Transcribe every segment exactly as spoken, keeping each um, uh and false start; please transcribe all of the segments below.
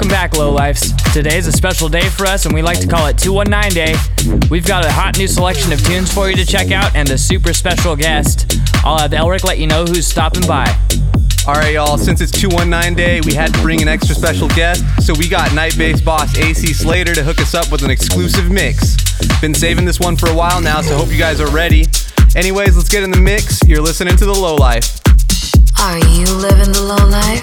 Welcome back, Low Lifes. Today's a special day for us, and we like to call it two nineteen Day. We've got a hot new selection of tunes for you to check out and a super special guest. I'll have Elric let you know who's stopping by. Alright, y'all, since it's two nineteen Day, we had to bring an extra special guest, so we got Night Bass boss A C Slater to hook us up with an exclusive mix. Been saving this one for a while now, so hope you guys are ready. Anyways, let's get in the mix. You're listening to The Low Life. Are you living the low life?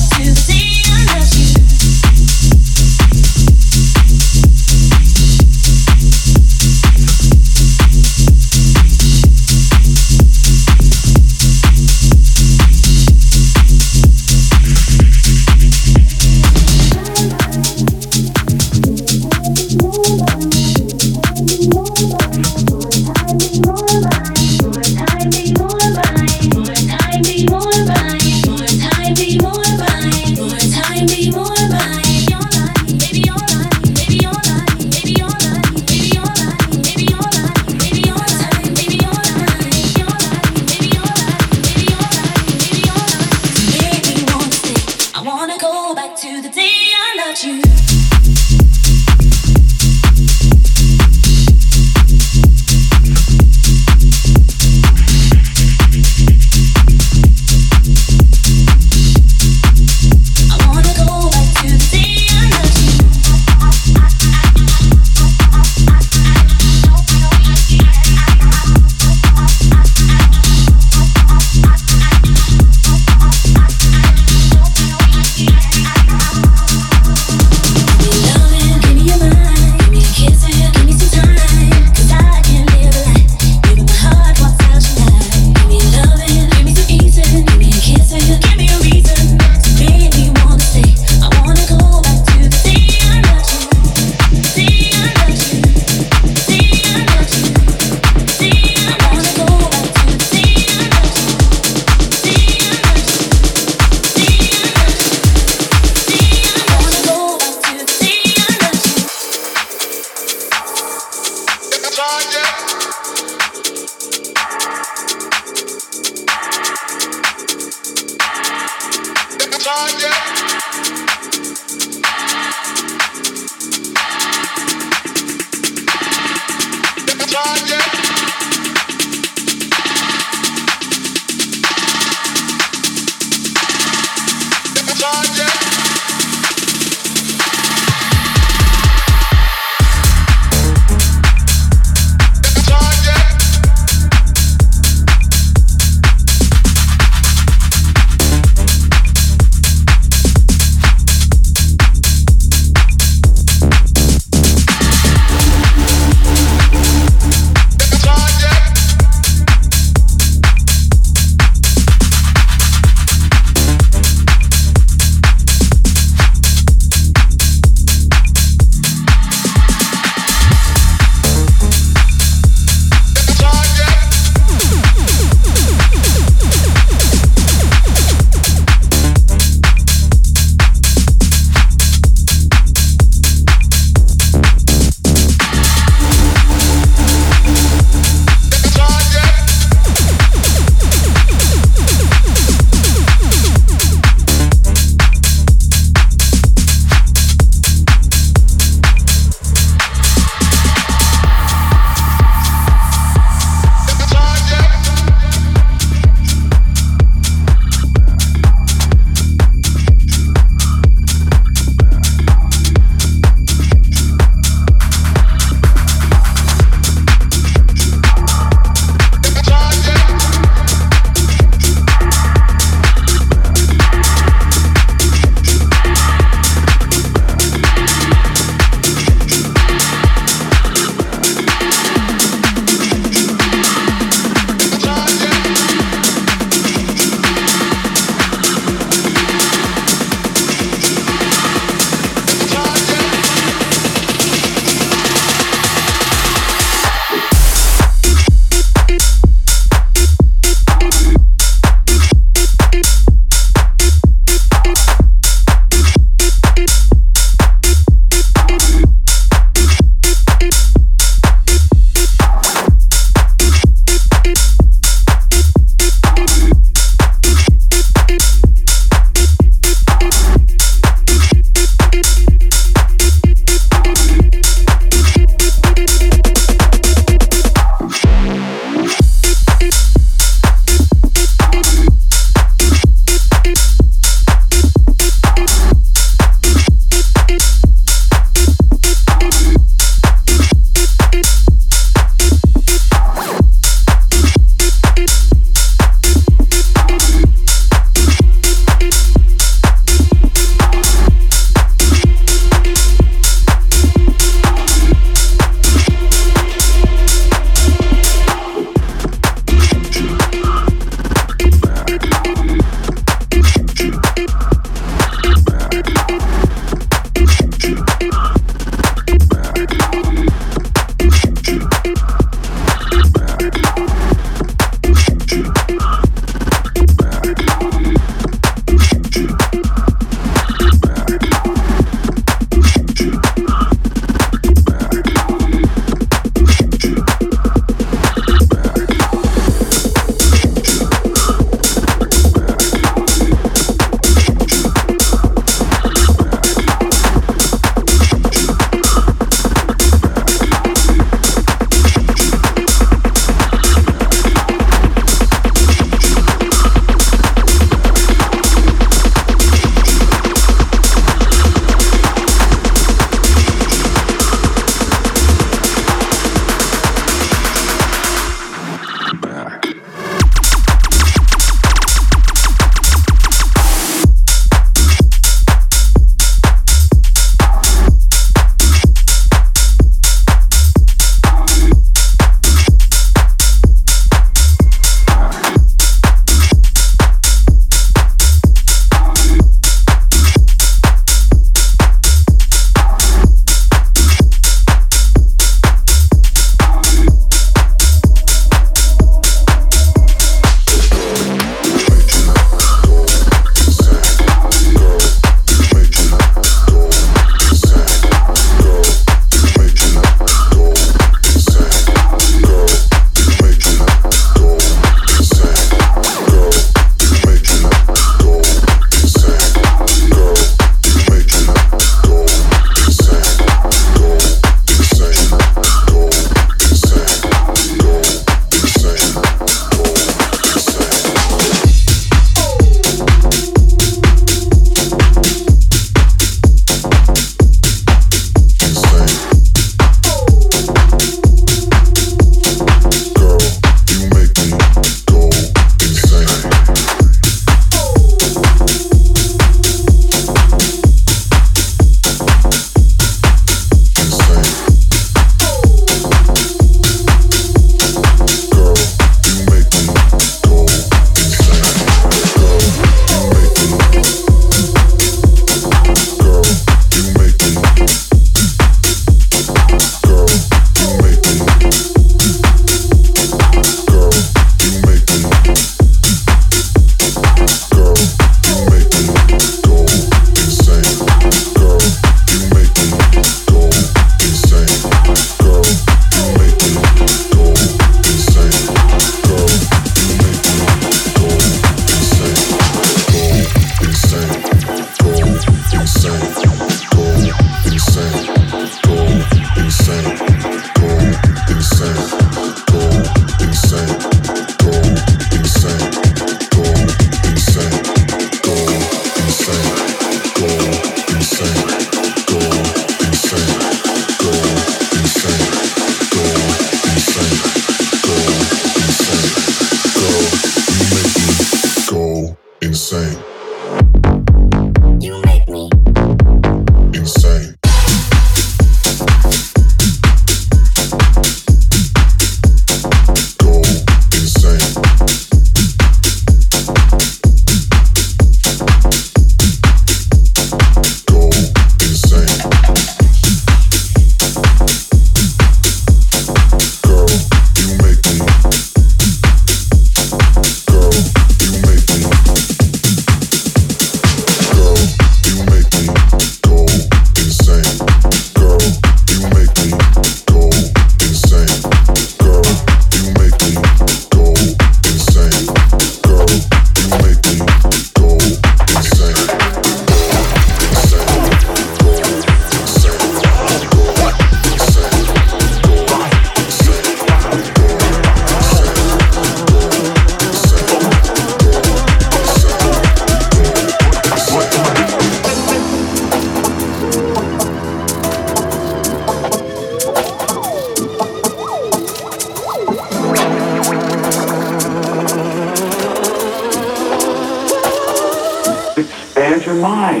your mind.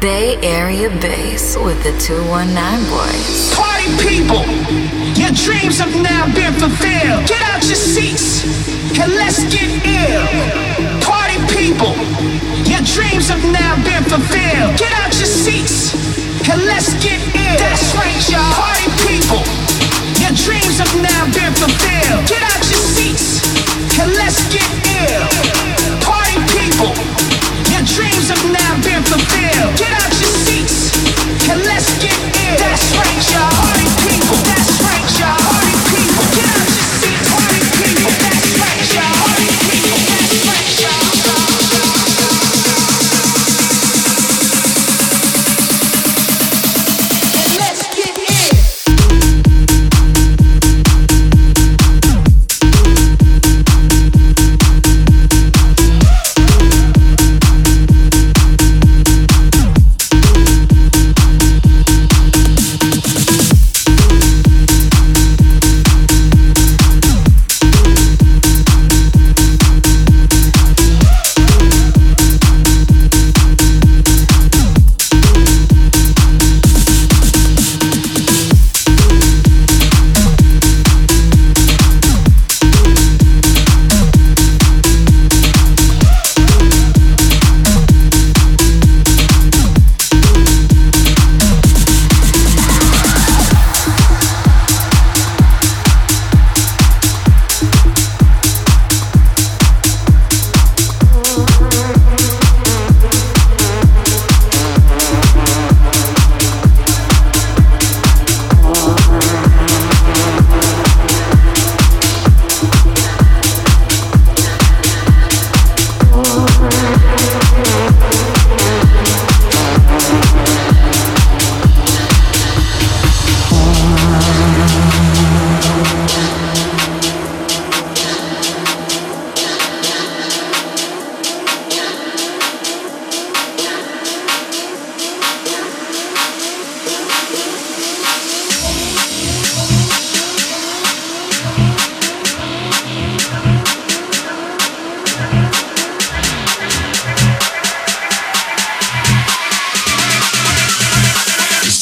Bay Area Bass with the two one nine Boys. Party people, your dreams have now been fulfilled. Get out your seats and let's get ill. Party people, your dreams have now been fulfilled. Get out your seats and let's get ill. That's right, y'all. Party people, your dreams have now been fulfilled. Get out your seats and let's get ill. Party people, your dreams have now been fulfilled. Get out your seats and let's get in. That's right, y'all. Party people. That's right, y'all. Party people. Get out your seats. Party people. That's right, y'all. Party people. That's right, y'all.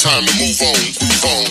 time to move on, move on.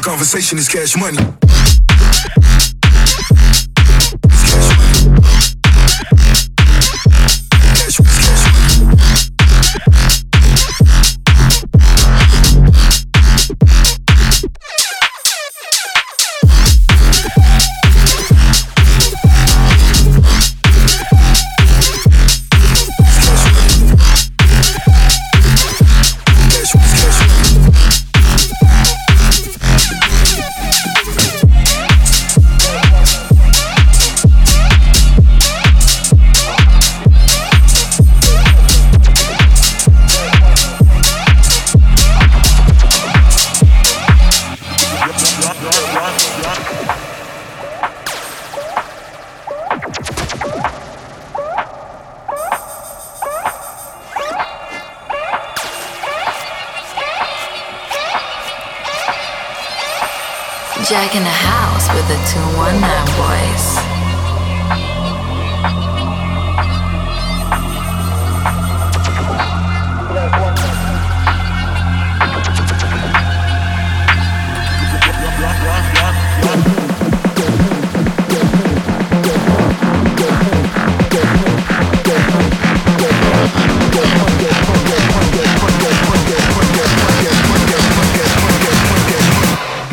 Conversation is cash money. Jack in the house with the two one nine boys.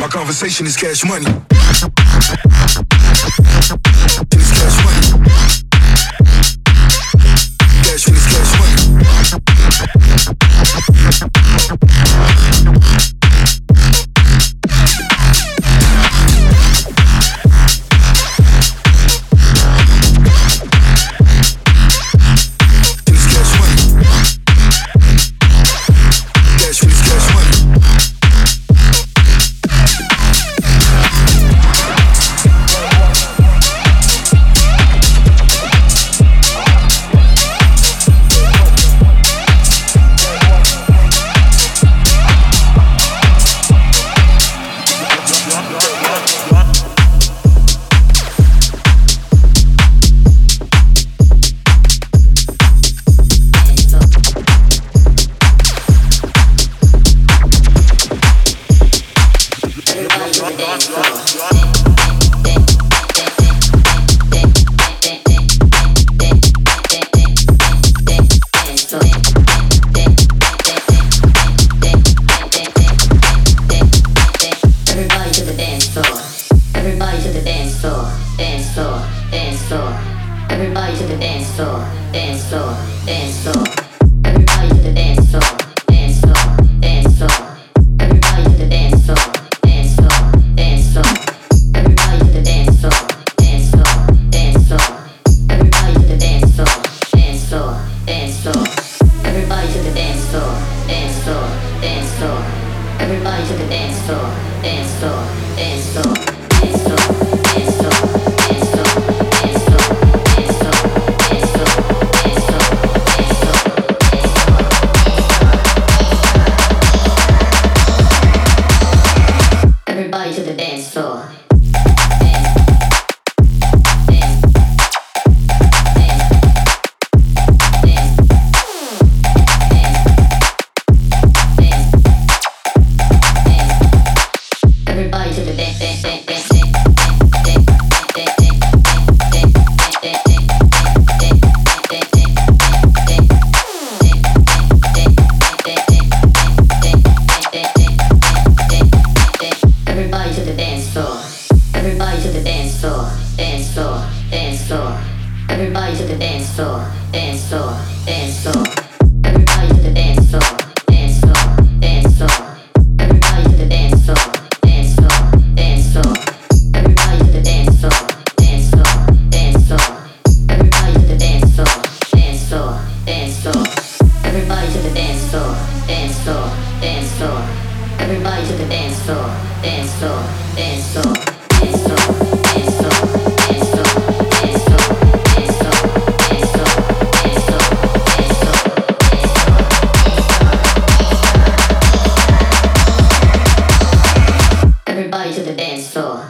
Conversation is cash money. Everybody to the dance, dance, dance, dance. floor. Everybody to the dance floor, dance floor, dance floor, dance floor, dance floor, dance floor, dance floor, dance floor, dance floor, dance floor, dance floor. Everybody to the dance floor.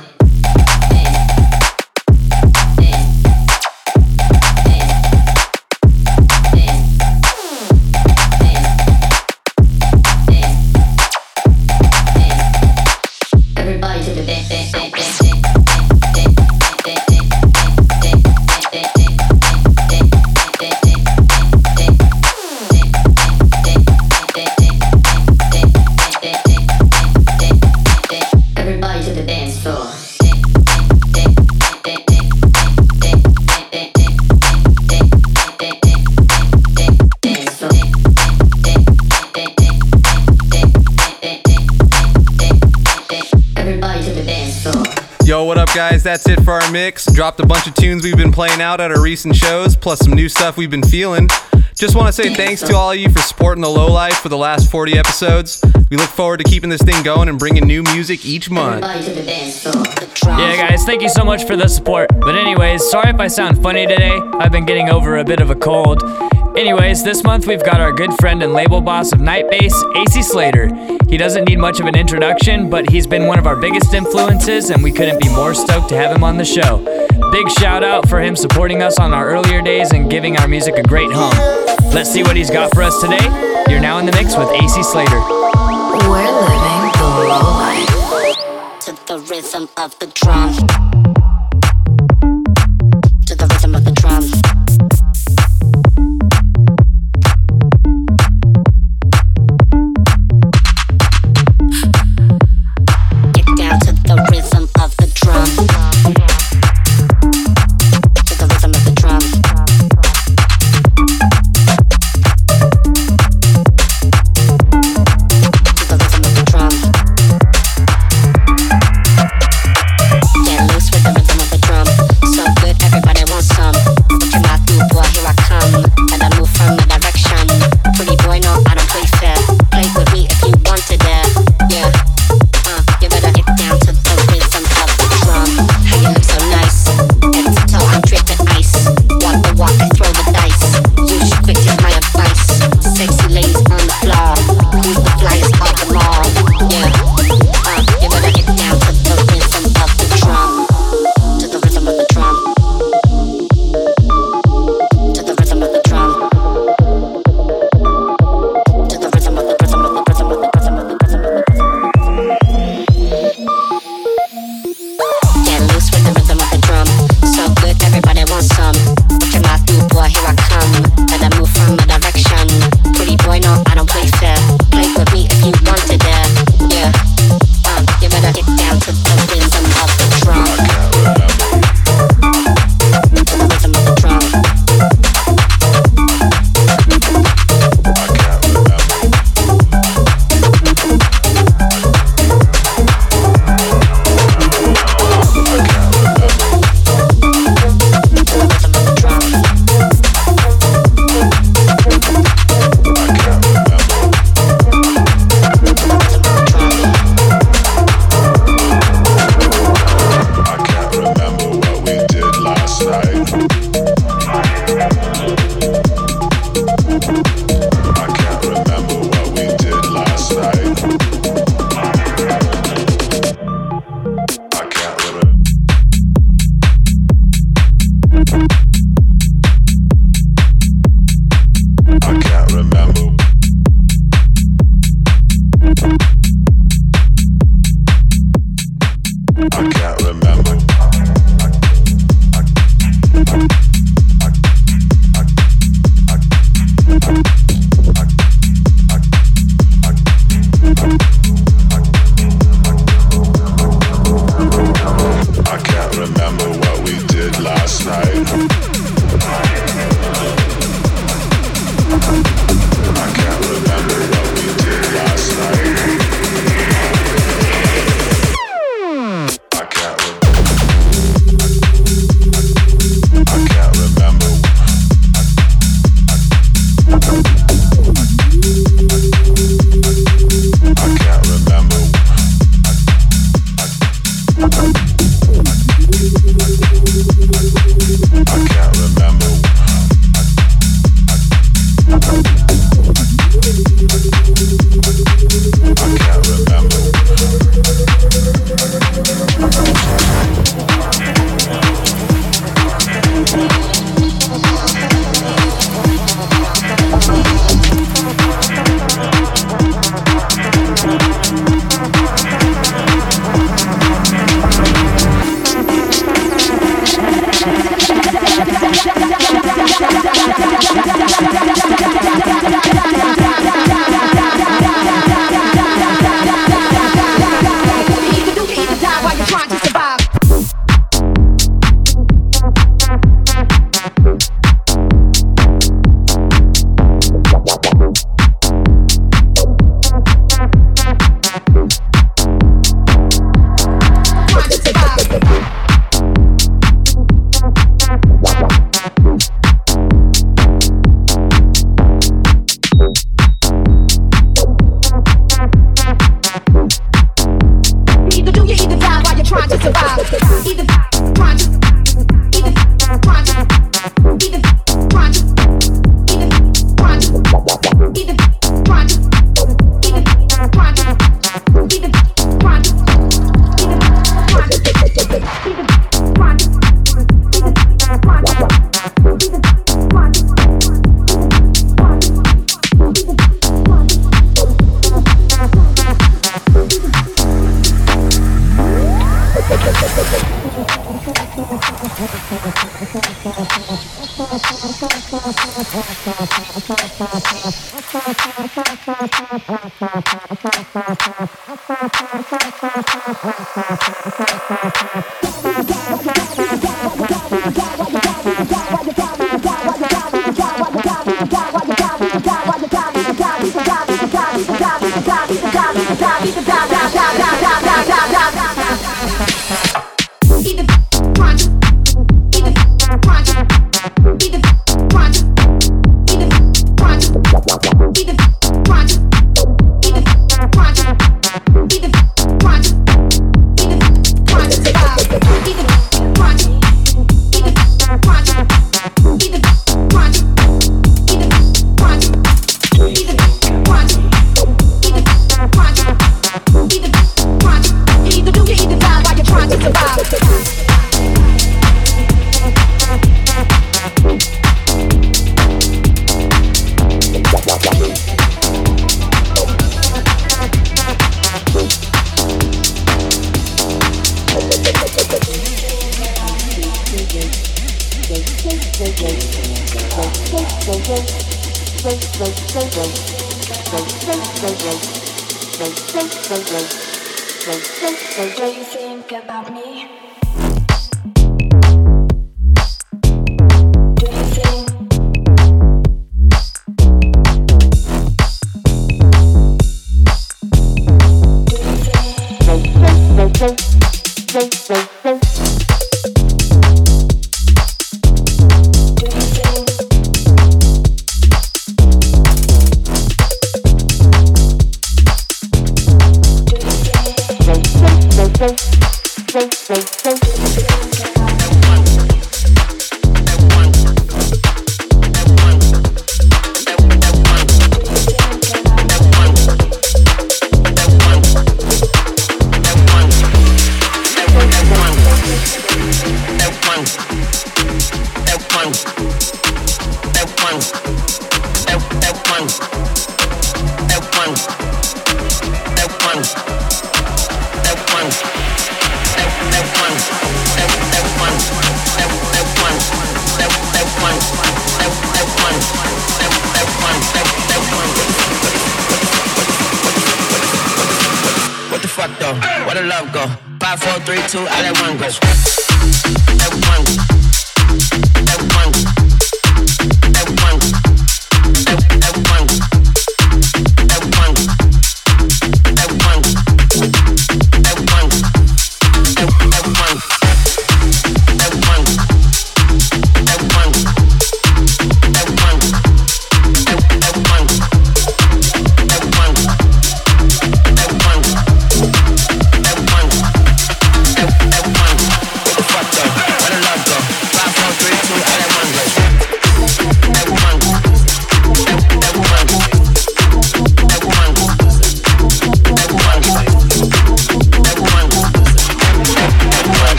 Guys, that's it for our mix. Dropped a bunch of tunes we've been playing out at our recent shows, plus some new stuff we've been feeling. Just want to say thanks to all of you for supporting The Low Life for the last forty episodes. We look forward to keeping this thing going and bringing new music each month. Yeah, guys, thank you so much for the support. But anyways, sorry if I sound funny today. I've been getting over a bit of a cold. Anyways, this month we've got our good friend and label boss of Night Bass, A C Slater. He doesn't need much of an introduction, but he's been one of our biggest influences, and we couldn't be more stoked to have him on the show. Big shout out for him supporting us on our earlier days and giving our music a great home. Let's see what he's got for us today. You're now in the mix with A C Slater. We're living the low life. To the rhythm of the drum. To the rhythm of the drum. Get loose with the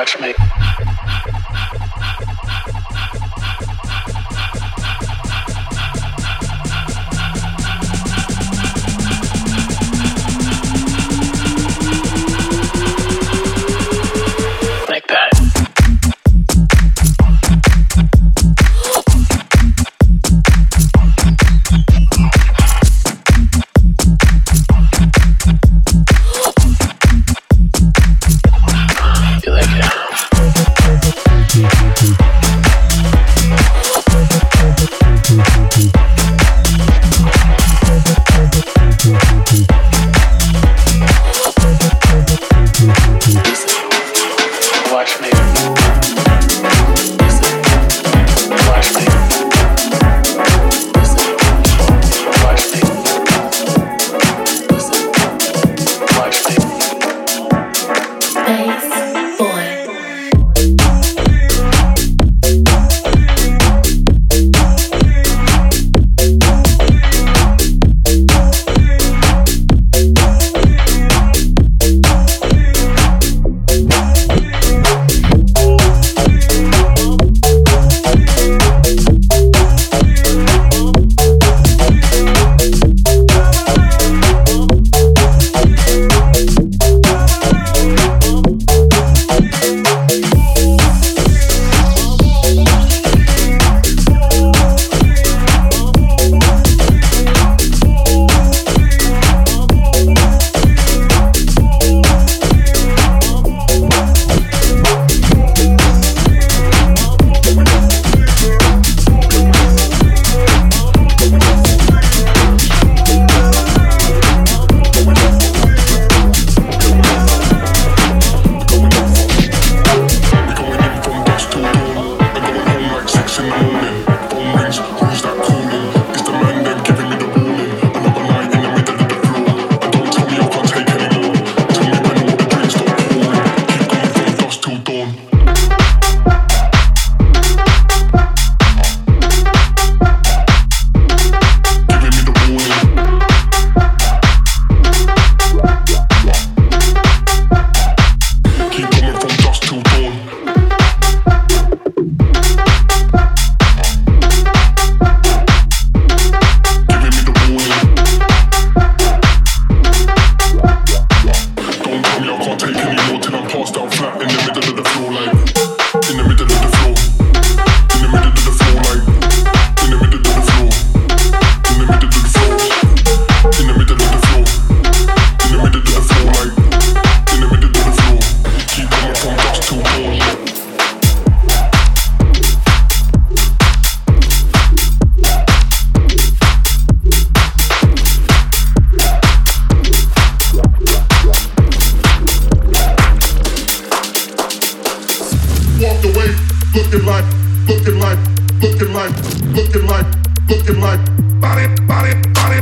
Watch me. looking like, looking like, looking like, looking like, body, body, body.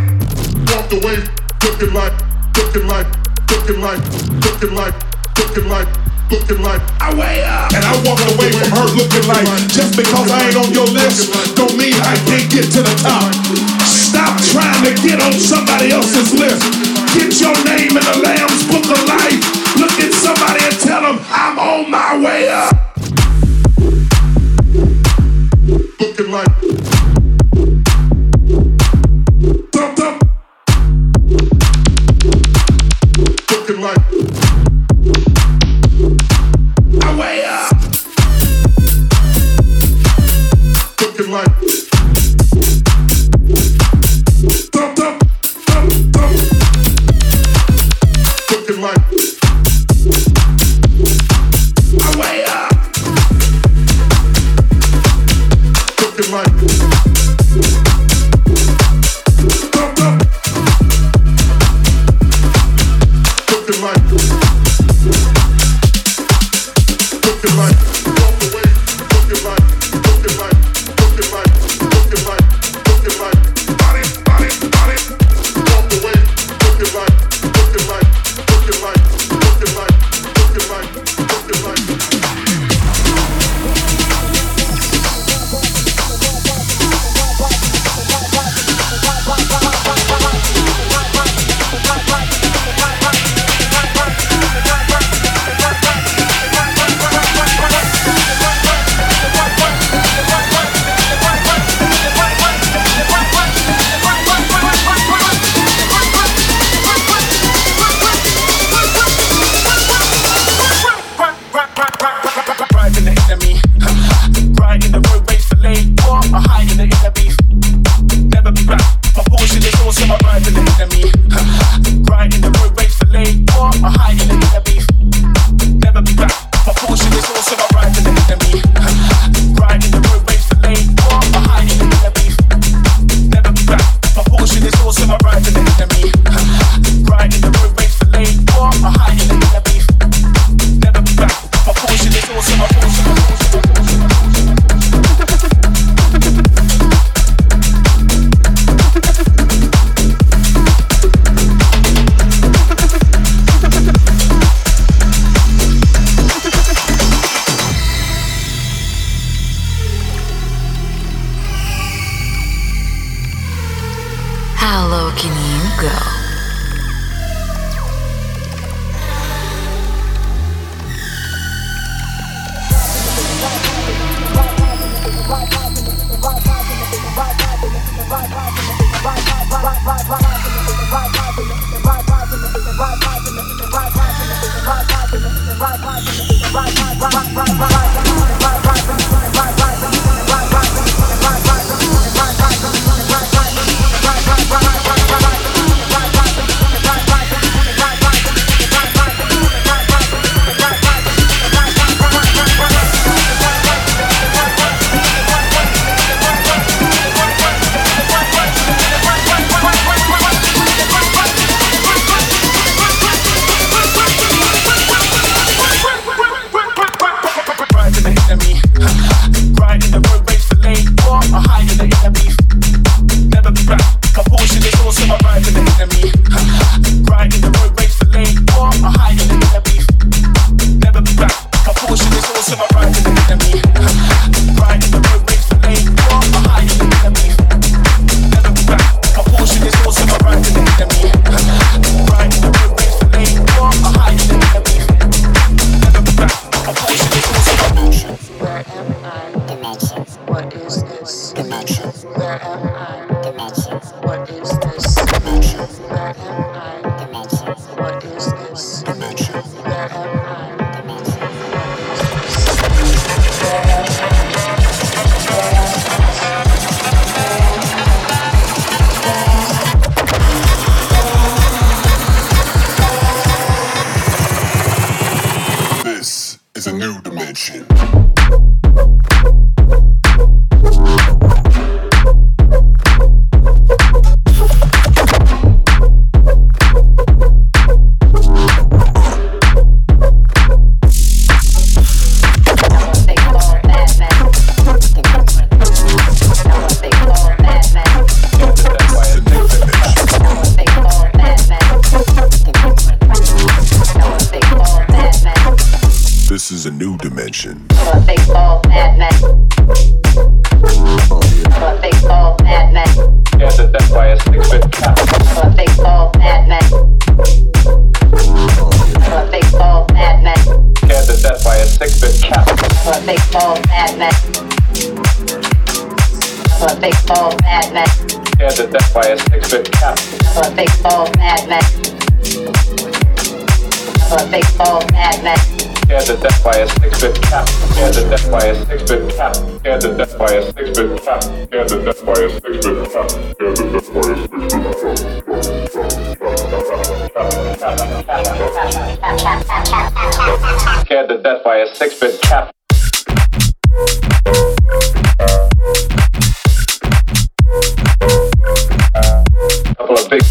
Walk the wave, looking like, looking like, looking like, looking like, looking like, looking like. I way up, and I walk away from her looking like. Just because I ain't on your list, don't mean I can't get to the top. Stop trying to get on somebody else's list. Get your name in the Lamb's Book of Life. Look at somebody and tell them I'm on my way up. Looking like, dump, dump. Looking like, I way up. Looking like, dump, dump, dump, dump. Looking like, I way up. Looking like, dump, dump. Looking like, looking like, walk away. Looking like, looking like, looking like, looking like, looking like, body, body, body. Walk away. Looking like, looking like, looking like, looking like, looking like, looking like. is a new dimension. What they call madmen. What they call madmen. Yes, it's that by a six-bit cat. What they call madmen. What they call madmen. Yes, it's that by a six-bit cat. What they call madmen. What they call madmen. Yes, it's that by a six-bit cat. What they call madmen. What they call madmen. Scared to death by a six-bit cat. Scared to death by a six-bit cat. Scared to death by a six-bit cat. Scared to death by a six-bit cat. Scared to death by a six-bit cat. Scared to death by a six-bit cat. Couple of big.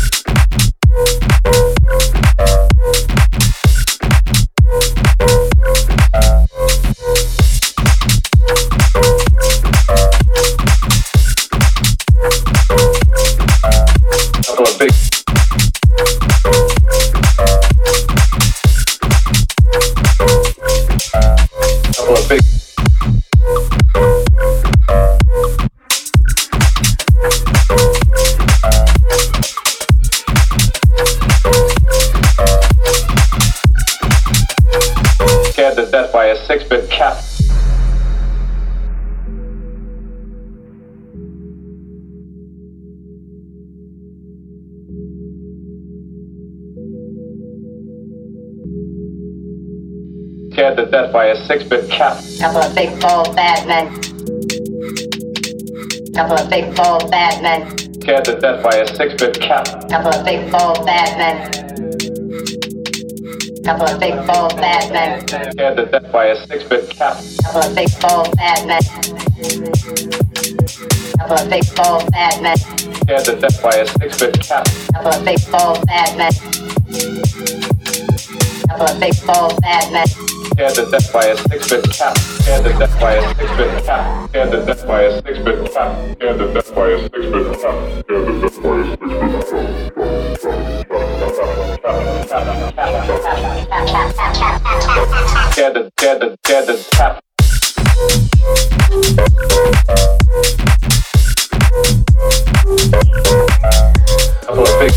Scared to death by a six-bit cat. Couple of big bald bad men. Couple of big bald bad men. Scared to death by a six-bit cat. Couple of big bald bad men. Couple of big bald bad men. Scared to death by a six-bit cat. Couple of big bald bad men. Couple of big bald bad men. Scared to death by a six-bit cat. Couple of big bald bad men. Couple of big bald madmen. Scared to death by a six-bit cat. Scared to death by a six-bit cat. Scared to death by a six-bit cat. Scared to death by a six-bit cat. Scared to death by a six-bit cat. Scared to, scared to, scared to cat. Couple of big.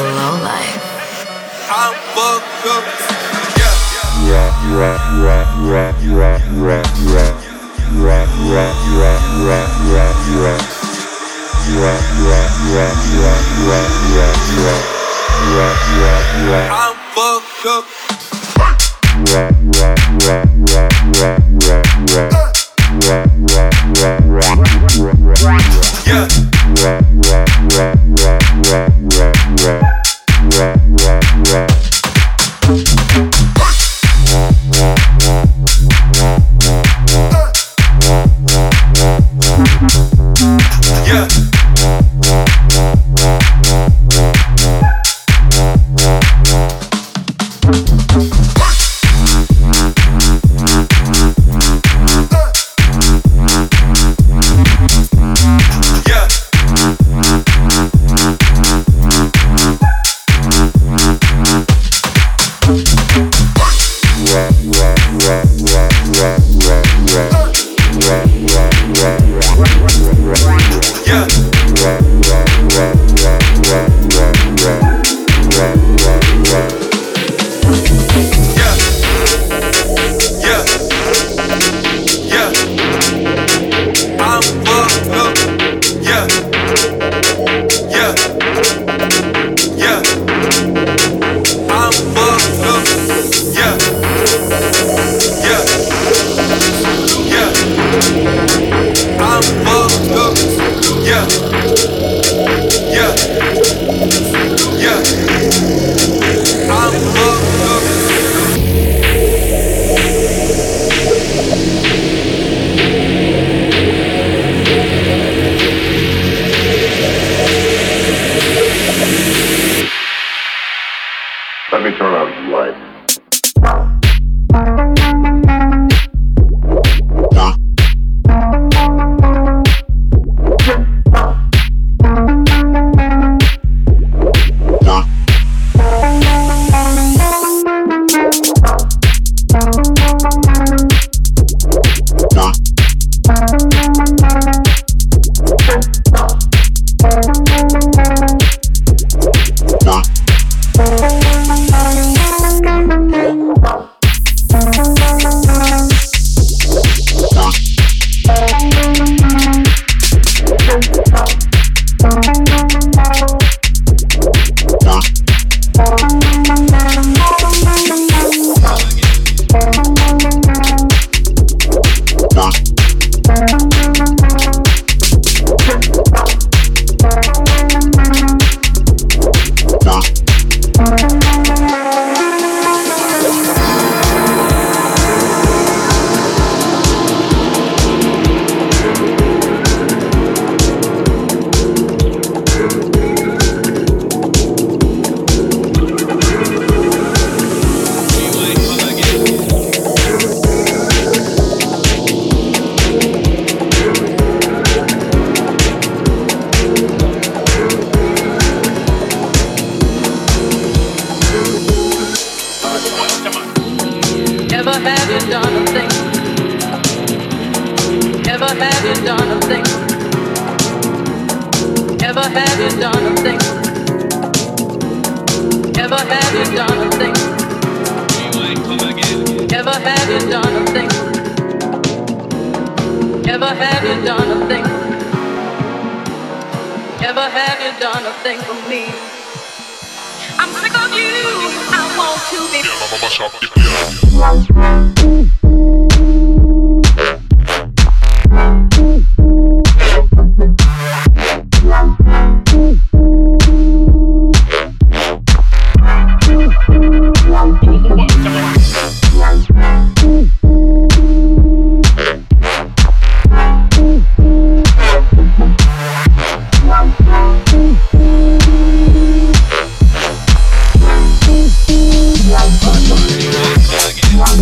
The Low Life. I'm fucked up. I'm fucked up.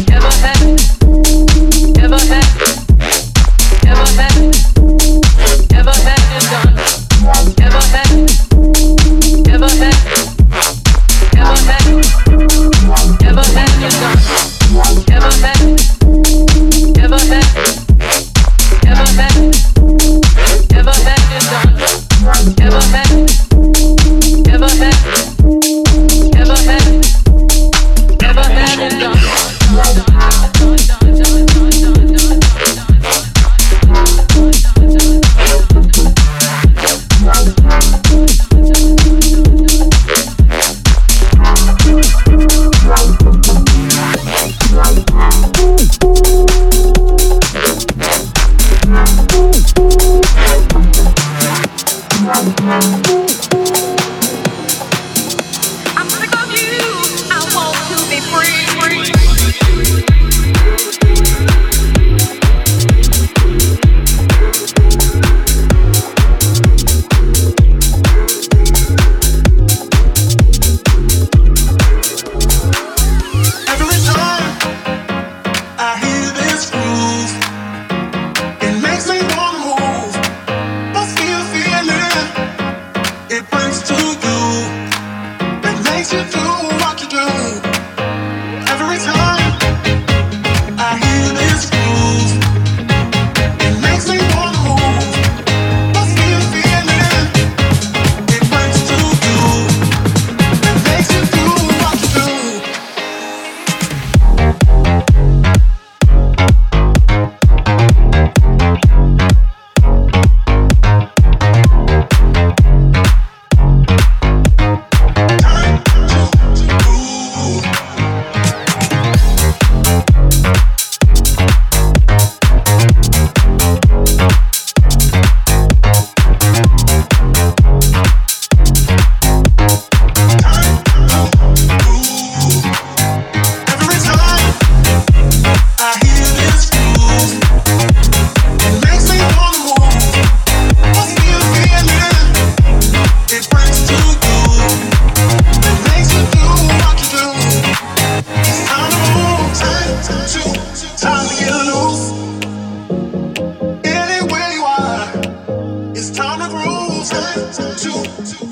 Never makes you do what you do. Every time I hear this groove, it makes me wanna move. What's the feeling? It breaks through you. It makes you do what you do. It's time to groove. Time to